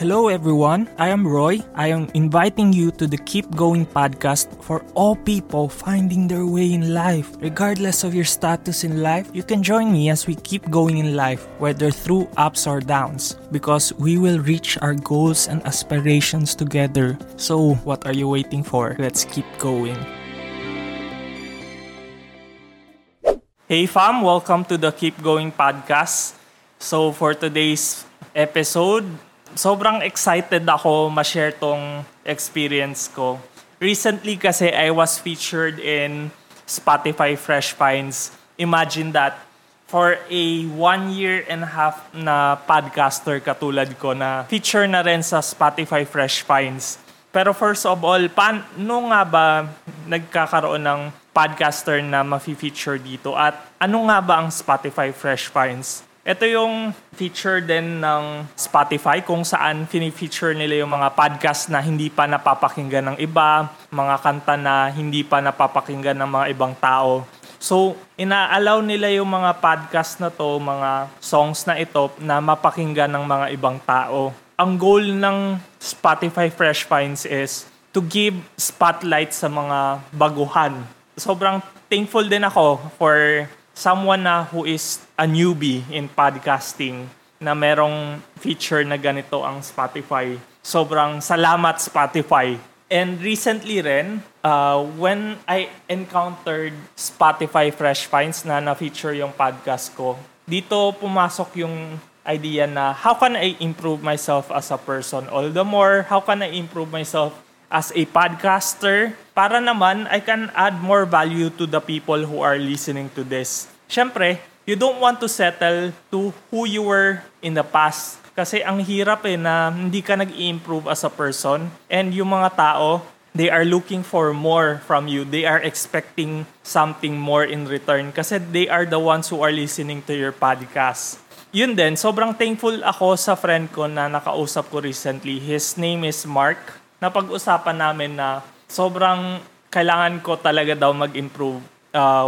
Hello everyone, I am Roy. I am inviting you to the Keep Going Podcast for all people finding their way in life. Regardless of your status in life, you can join me as we keep going in life, whether through ups or downs, because we will reach our goals and aspirations together. So, what are you waiting for? Let's keep going. Hey fam, welcome to the Keep Going Podcast. So for today's episode, sobrang excited ako ma-share tong experience ko. Recently kasi I was featured in Spotify Fresh Finds. Imagine that, for a 1.5 years na podcaster katulad ko na feature na rin sa Spotify Fresh Finds. Pero first of all, paano nga ba nagkakaroon ng podcaster na ma-feature dito? At ano nga ba ang Spotify Fresh Finds? Ito yung feature din ng Spotify kung saan fini-feature nila yung mga podcast na hindi pa napapakinggan ng iba, mga kanta na hindi pa napapakinggan ng mga ibang tao. So, ina-allow nila yung mga podcast na to, mga songs na ito na mapakinggan ng mga ibang tao. Ang goal ng Spotify Fresh Finds is to give spotlight sa mga baguhan. Sobrang thankful din ako for someone na who is a newbie in podcasting na merong feature na ganito ang Spotify. Sobrang salamat Spotify. And recently rin, when I encountered Spotify Fresh Finds na na-feature yung podcast ko, dito pumasok yung idea na how can I improve myself as a person? All the more, how can I improve myself as a podcaster? Para naman, I can add more value to the people who are listening to this. Siyempre, you don't want to settle to who you were in the past. Kasi ang hirap na hindi ka nag-improve as a person. And yung mga tao, they are looking for more from you. They are expecting something more in return. Kasi they are the ones who are listening to your podcast. Yun din, sobrang thankful ako sa friend ko na nakausap ko recently. His name is Mark. Napag-usapan namin na sobrang kailangan ko talaga daw mag-improve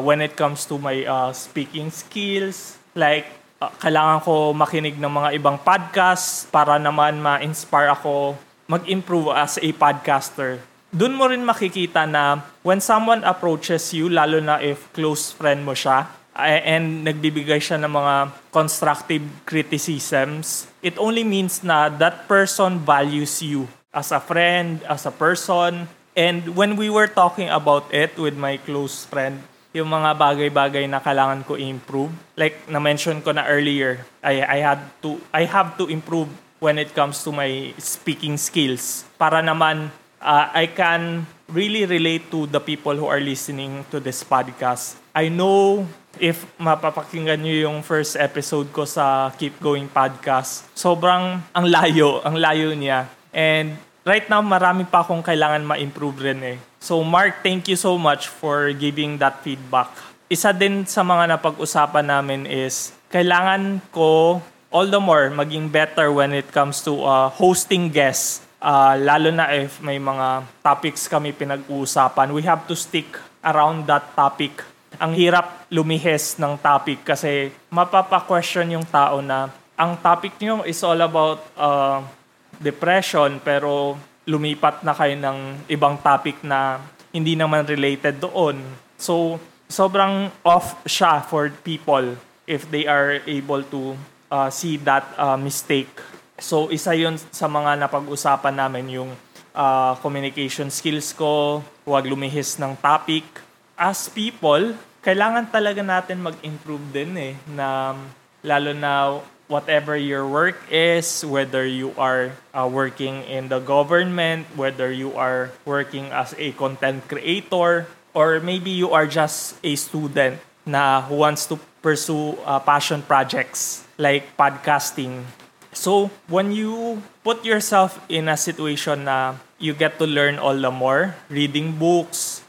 when it comes to my speaking skills. Like, kailangan ko makinig ng mga ibang podcast para naman ma-inspire ako mag-improve as a podcaster. Doon mo rin makikita na when someone approaches you, lalo na if close friend mo siya, and nagbibigay siya ng mga constructive criticisms, it only means na that person values you as a friend, as a person. And when we were talking about it with my close friend, yung mga bagay-bagay na kailangan ko improve, like na-mention ko na earlier, I have to improve when it comes to my speaking skills para naman I can really relate to the people who are listening to this podcast. I know if mapapakinggan nyo yung first episode ko sa Keep Going Podcast, sobrang ang layo niya. And right now, marami pa akong kailangan ma-improve rin eh. So Mark, thank you so much for giving that feedback. Isa din sa mga napag-usapan namin is, kailangan ko all the more maging better when it comes to hosting guests. Lalo na if may mga topics kami pinag-uusapan, we have to stick around that topic. Ang hirap lumihis ng topic kasi mapapa-question yung tao na ang topic niyo is all about depression pero lumipat na kayo ng ibang topic na hindi naman related doon. So, sobrang off siya for people if they are able to see that mistake. So, isa yun sa mga napag-usapan namin yung communication skills ko, huwag lumihis ng topic. As people, kailangan talaga natin mag-improve din eh, na lalo na whatever your work is, whether you are working in the government, whether you are working as a content creator, or maybe you are just a student na who wants to pursue passion projects like podcasting. So, when you put yourself in a situation na you get to learn all the more, reading books,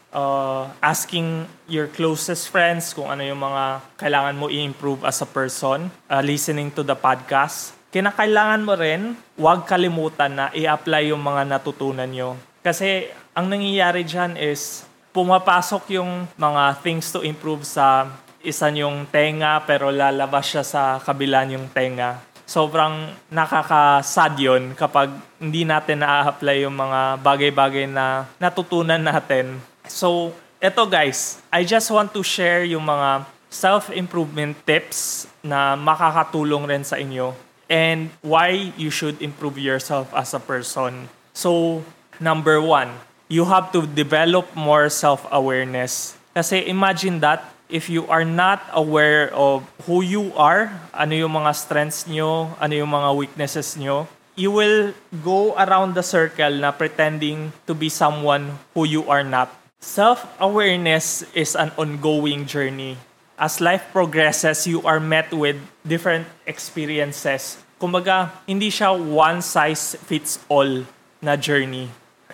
asking your closest friends kung ano yung mga kailangan mo i-improve as a person, listening to the podcast, kinakailangan mo rin, huwag kalimutan na i-apply yung mga natutunan nyo. Kasi, ang nangyayari dyan is, pumapasok yung mga things to improve sa isa yung tenga, pero lalabas siya sa kabila yung tenga. sobrang nakaka-sad yun kapag hindi natin na-apply yung mga bagay-bagay na natutunan natin. So, eto guys, I just want to share yung mga self-improvement tips na makakatulong rin sa inyo and why you should improve yourself as a person. So, number one, you have to develop more self-awareness. Kasi imagine that, if you are not aware of who you are, ano yung mga strengths nyo, ano yung mga weaknesses nyo, you will go around the circle na pretending to be someone who you are not. Self-awareness is an ongoing journey. As life progresses, you are met with different experiences. Kumbaga, hindi siya one-size-fits-all na journey.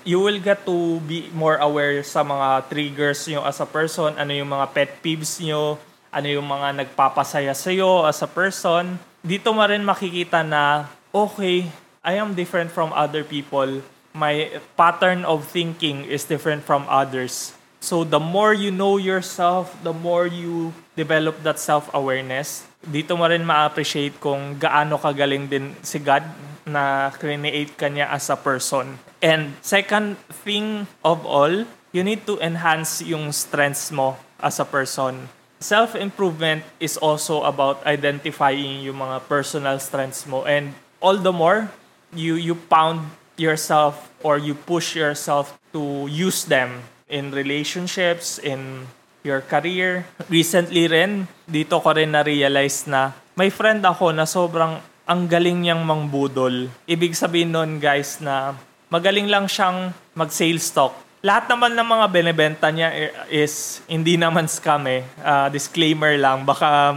You will get to be more aware sa mga triggers nyo as a person, ano yung mga pet peeves nyo, ano yung mga nagpapasaya sa'yo as a person. Dito mo rin makikita na, okay, I am different from other people. My pattern of thinking is different from others. So the more you know yourself, the more you develop that self-awareness. Dito mo rin ma-appreciate kung gaano kagaling din si God na create ka niya as a person. And second thing of all, you need to enhance yung strengths mo as a person. Self-improvement is also about identifying yung mga personal strengths mo. And all the more, you pound yourself or you push yourself to use them in relationships, in your career. Recently rin, dito ko rin na-realize na may friend ako na sobrang ang galing niyang mangbudol. Ibig sabihin nun guys na magaling lang siyang mag-sales talk. Lahat naman ng mga binebenta niya is hindi naman scam eh. Disclaimer lang, baka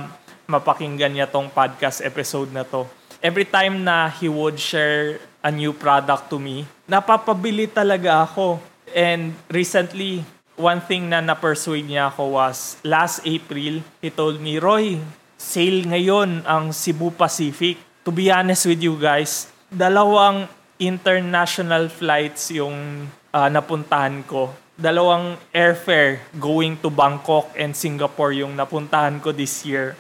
mapakinggan niya tong podcast episode na to. Every time na he would share a new product to me, napapabili talaga ako. And recently, one thing na na-persuade niya ako was last April, he told me, Roy, sale ngayon ang Cebu Pacific. To be honest with you guys, 2 international flights yung napuntahan ko. 2 airfare going to Bangkok and Singapore yung napuntahan ko this year.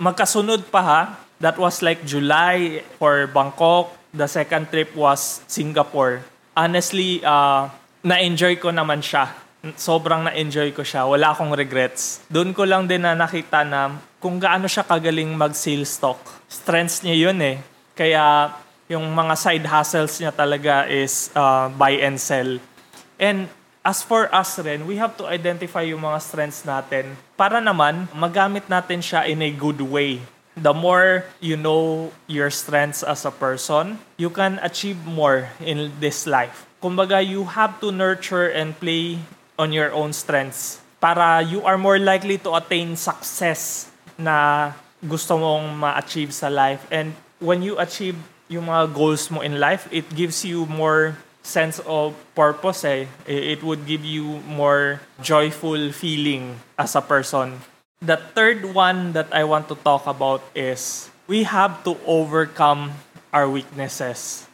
Magkasunod pa ha. That was like July for Bangkok. The second trip was Singapore. Honestly, na-enjoy ko naman siya. Sobrang na-enjoy ko siya. Wala akong regrets. Doon ko lang din na nakita na kung gaano siya kagaling mag-sales talk. Strengths niya yun eh. Kaya yung mga side hustles niya talaga is buy and sell. And as for us rin, we have to identify yung mga strengths natin para naman magamit natin siya in a good way. The more you know your strengths as a person, you can achieve more in this life. Kumbaga, you have to nurture and play on your own strengths para you are more likely to attain success na gusto mong ma-achieve sa life. And when you achieve yung mga goals mo in life, it gives you more sense of purpose eh. It would give you more joyful feeling as a person. The third one that I want to talk about is we have to overcome our weaknesses.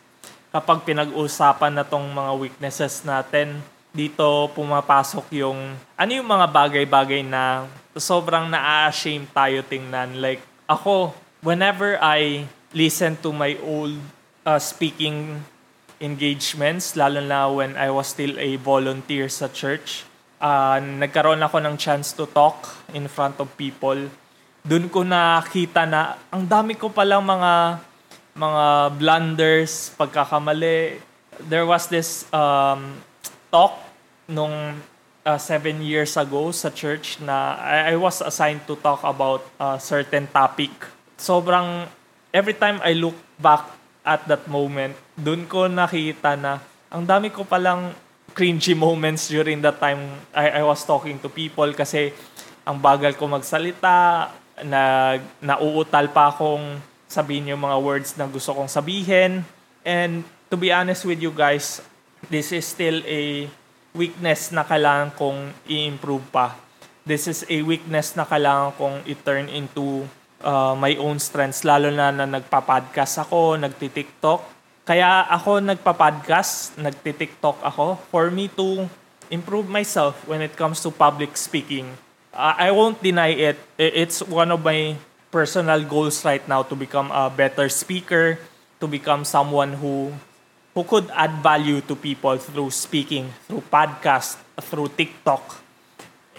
Kapag pinag-usapan na tong mga weaknesses natin, dito pumapasok yung ano yung mga bagay-bagay na sobrang na-ashamed tayo tingnan. Like ako, whenever I listen to my old speaking engagements, lalo na when I was still a volunteer sa church, nagkaroon ako ng chance to talk in front of people. Doon ko nakita na ang dami ko palang mga blunders, pagkakamali. There was this talk nung 7 years ago sa church na I was assigned to talk about a certain topic. Sobrang, every time I look back at that moment, dun ko nakita na ang dami ko palang cringy moments during that time I was talking to people kasi ang bagal ko magsalita, nauutal pa akong sabihin yung mga words na gusto kong sabihin. And to be honest with you guys, this is still a weakness na kailangan kong i-improve pa. This is a weakness na kailangan kong i-turn into my own strengths. Lalo na nagpa-podcast ako, nagti-TikTok. Kaya ako nagpa-podcast, nagti-TikTok ako for me to improve myself when it comes to public speaking. I won't deny it. It's one of my personal goals right now to become a better speaker, to become someone who could add value to people through speaking, through podcast, through TikTok.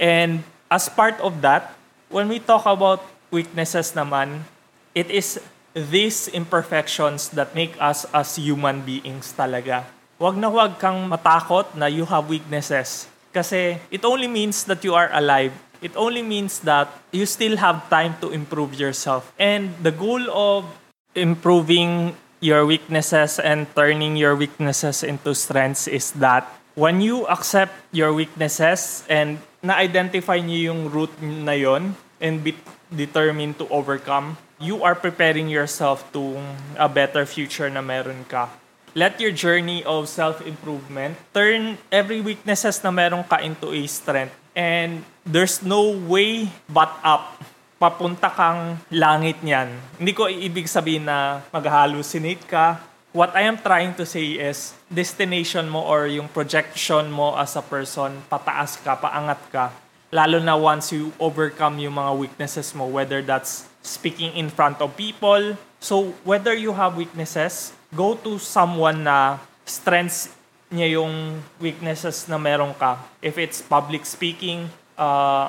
And as part of that, when we talk about weaknesses naman, it is these imperfections that make us as human beings talaga. Huwag na huwag kang matakot na you have weaknesses. Kasi it only means that you are alive. It only means that you still have time to improve yourself. And the goal of improving your weaknesses and turning your weaknesses into strengths is that when you accept your weaknesses and na-identify niyo yung root na yon and be determined to overcome, you are preparing yourself to a better future na meron ka. Let your journey of self-improvement turn every weaknesses na meron ka into a strength. And there's no way but up. Papunta kang langit niyan. Hindi ko ibig sabihin na mag-hallucinate ka. What I am trying to say is, destination mo or yung projection mo as a person, pataas ka, paangat ka. Lalo na once you overcome yung mga weaknesses mo, whether that's speaking in front of people. So, whether you have weaknesses, go to someone na strengths niya yung weaknesses na meron ka. If it's public speaking,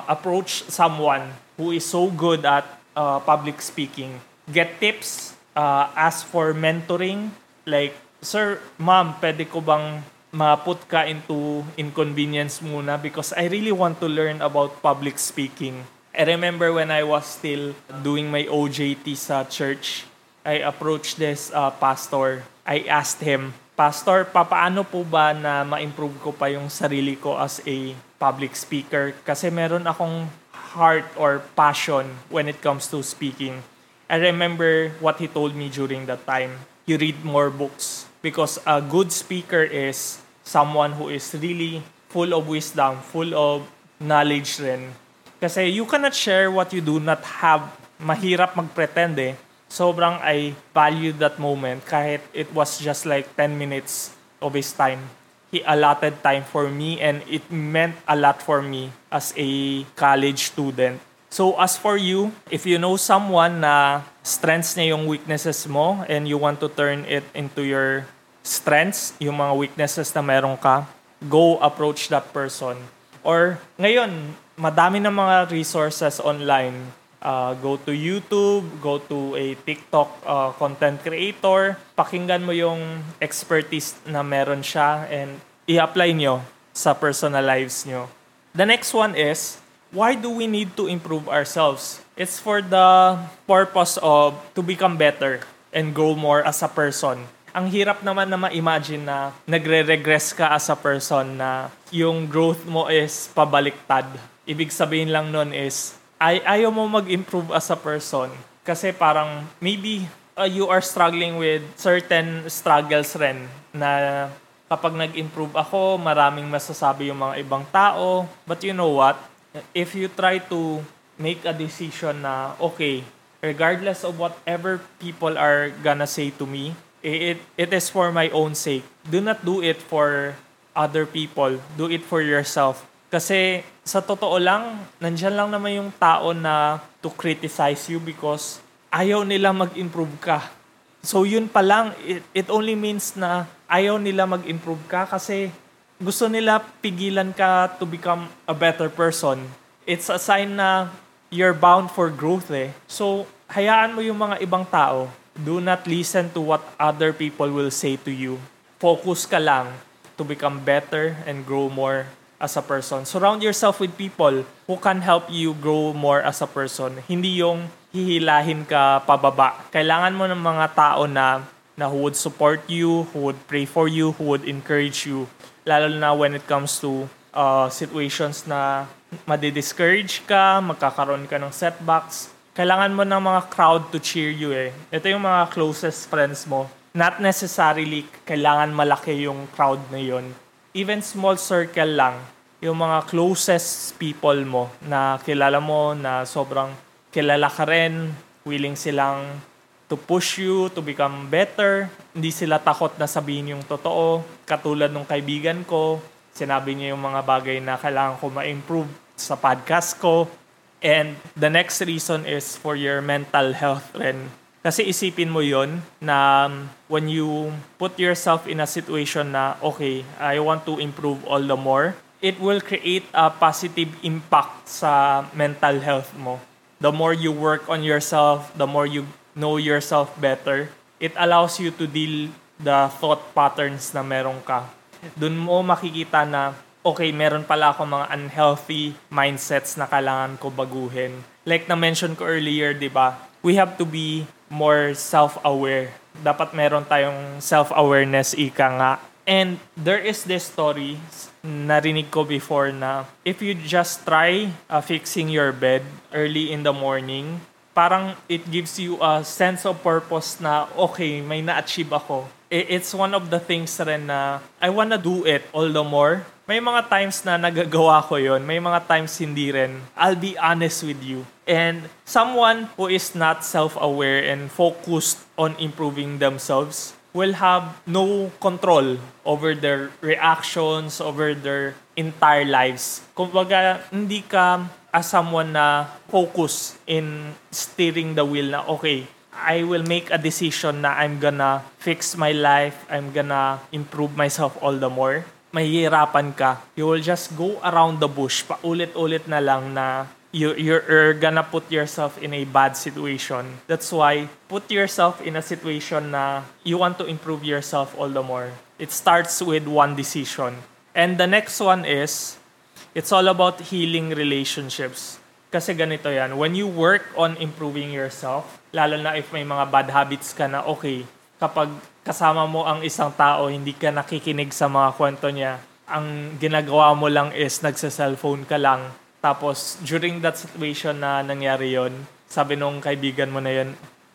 approach someone who is so good at public speaking. Get tips, ask for mentoring. Like, sir, ma'am, pwede ko bang ma-put ka into inconvenience muna because I really want to learn about public speaking. I remember when I was still doing my OJT sa church, I approached this pastor. I asked him, Pastor, papaano po ba na ma-improve ko pa yung sarili ko as a public speaker? Kasi meron akong heart or passion when it comes to speaking. I remember what he told me during that time. You read more books because a good speaker is someone who is really full of wisdom, full of knowledge rin. Kasi you cannot share what you do not have. Mahirap magpretend eh. Sobrang I valued that moment kahit it was just like 10 minutes of his time. He allotted time for me and it meant a lot for me as a college student. So as for you, if you know someone na strengths niya yung weaknesses mo and you want to turn it into your strengths, yung mga weaknesses na meron ka, go approach that person. Or ngayon, madami ng mga resources online. Go to YouTube, go to a TikTok content creator, pakinggan mo yung expertise na meron siya and i-apply nyo sa personal lives nyo. The next one is, why do we need to improve ourselves? It's for the purpose of to become better and grow more as a person. Ang hirap naman na ma-imagine na nagre-regress ka as a person na yung growth mo is pabaliktad. Ibig sabihin lang nun is, ayaw mo mag-improve as a person kasi parang maybe you are struggling with certain struggles rin na kapag nag-improve ako, maraming masasabi yung mga ibang tao. But you know what? If you try to make a decision na, okay, regardless of whatever people are gonna say to me, it is for my own sake. Do not do it for other people. Do it for yourself. Kasi sa totoo lang, nandyan lang naman yung tao na to criticize you because ayaw nila mag-improve ka. So yun pa lang, it only means na ayaw nila mag-improve ka kasi gusto nila pigilan ka to become a better person. It's a sign na you're bound for growth eh. So hayaan mo yung mga ibang tao. Do not listen to what other people will say to you. Focus ka lang to become better and grow more as a person. Surround yourself with people who can help you grow more as a person. Hindi yung hihilahin ka pababa. Kailangan mo ng mga tao na who would support you, who would pray for you, who would encourage you. Lalo na when it comes to situations na madi-discourage ka, magkakaroon ka ng setbacks. Kailangan mo ng mga crowd to cheer you eh. Ito yung mga closest friends mo. Not necessarily kailangan malaki yung crowd na yun. Even small circle lang, yung mga closest people mo na kilala mo, na sobrang kilala ka rin, willing silang to push you, to become better. Hindi sila takot na sabihin yung totoo. Katulad nung kaibigan ko, sinabi niya yung mga bagay na kailangan ko ma-improve sa podcast ko. And the next reason is for your mental health rin. Kasi isipin mo yun na when you put yourself in a situation na, okay, I want to improve all the more, it will create a positive impact sa mental health mo. The more you work on yourself, the more you know yourself better, it allows you to deal the thought patterns na meron ka. Doon mo makikita na, okay, meron pala ako mga unhealthy mindsets na kailangan ko baguhin. Like na-mention ko earlier, di ba? We have to be more self-aware. Dapat meron tayong self-awareness, ika nga. And there is this story, narinig ko before na, if you just try fixing your bed early in the morning, parang it gives you a sense of purpose na, okay, may na-achieve ako. It's one of the things rin na I wanna do it all the more. May mga times na nagagawa ko yun. May mga times hindi rin. I'll be honest with you. And someone who is not self-aware and focused on improving themselves will have no control over their reactions, over their entire lives. Kumbaga, hindi ka as someone na focus in steering the wheel na, okay, I will make a decision na I'm gonna fix my life, I'm gonna improve myself all the more. Mahihirapan ka. You will just go around the bush, paulit-ulit na lang na you're gonna put yourself in a bad situation. That's why put yourself in a situation na you want to improve yourself all the more. It starts with one decision. And the next one is, it's all about healing relationships. Kasi ganito yan, when you work on improving yourself, lalo na if may mga bad habits ka na, okay, kapag kasama mo ang isang tao, hindi ka nakikinig sa mga kwento niya. Ang ginagawa mo lang is nagsa-cellphone ka lang. Tapos, during that situation na nangyari yon, sabi nung kaibigan mo na yon,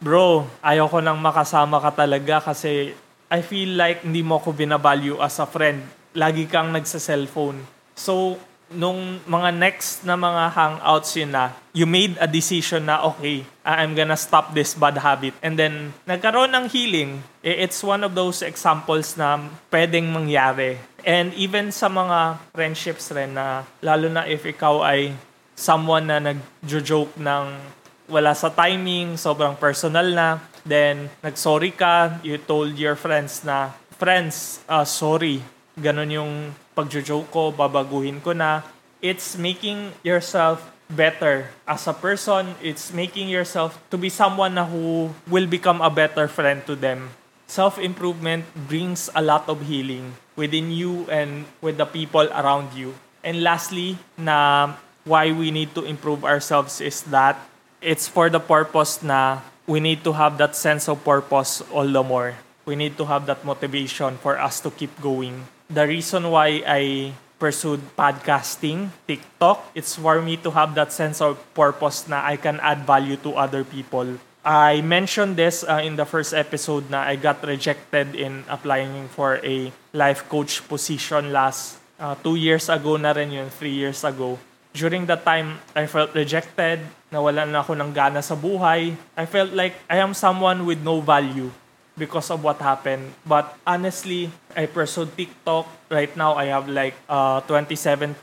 bro, ayoko nang makasama ka talaga kasi I feel like hindi mo ko binavalue as a friend. Lagi kang nagsa-cellphone. So, nung mga next na mga hangouts yun na, you made a decision na, okay, I'm gonna stop this bad habit. And then, nagkaroon ng healing. It's one of those examples na pwedeng mangyari. And even sa mga friendships rin na, lalo na if ikaw ay someone na nag-joke ng wala sa timing, sobrang personal na, then nag-sorry ka, you told your friends na, friends, sorry. Ganon yung pag-joke ko, babaguhin ko na. It's making yourself better as a person. It's making yourself to be someone na who will become a better friend to them. Self-improvement brings a lot of healing within you and with the people around you. And lastly, na why we need to improve ourselves is that it's for the purpose na we need to have that sense of purpose all the more. We need to have that motivation for us to keep going. The reason why I pursued podcasting, TikTok, it's for me to have that sense of purpose na I can add value to other people. I mentioned this in the first episode na I got rejected in applying for a life coach position last 2 years ago na rin yun, 3 years ago. During that time, I felt rejected, nawalan na ako ng gana sa buhay. I felt like I am someone with no value because of what happened. But honestly, I pursued TikTok. Right now, I have like 27,700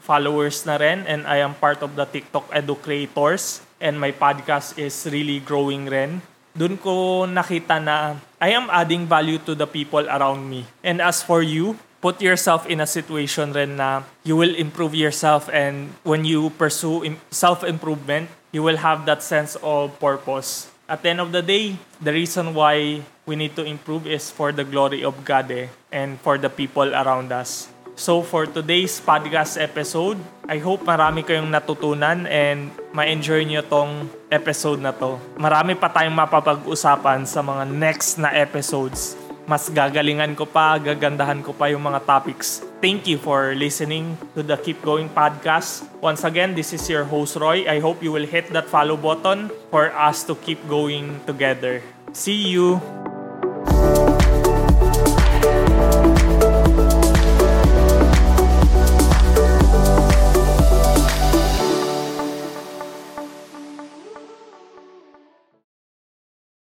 followers na rin, and I am part of the TikTok Educators, and my podcast is really growing rin. Doon ko nakita na I am adding value to the people around me. And as for you, put yourself in a situation rin na you will improve yourself, and when you pursue self-improvement, you will have that sense of purpose. At the end of the day, the reason why we need to improve is for the glory of God and for the people around us. So for today's podcast episode, I hope marami kayong natutunan and ma-enjoy nyo tong episode na to. Marami pa tayong mapapag-usapan sa mga next na episodes. Mas gagalingan ko pa, gagandahan ko pa yung mga topics. Thank you for listening to the Keep Going Podcast. Once again, this is your host Roy. I hope you will hit that follow button for us to keep going together. See you!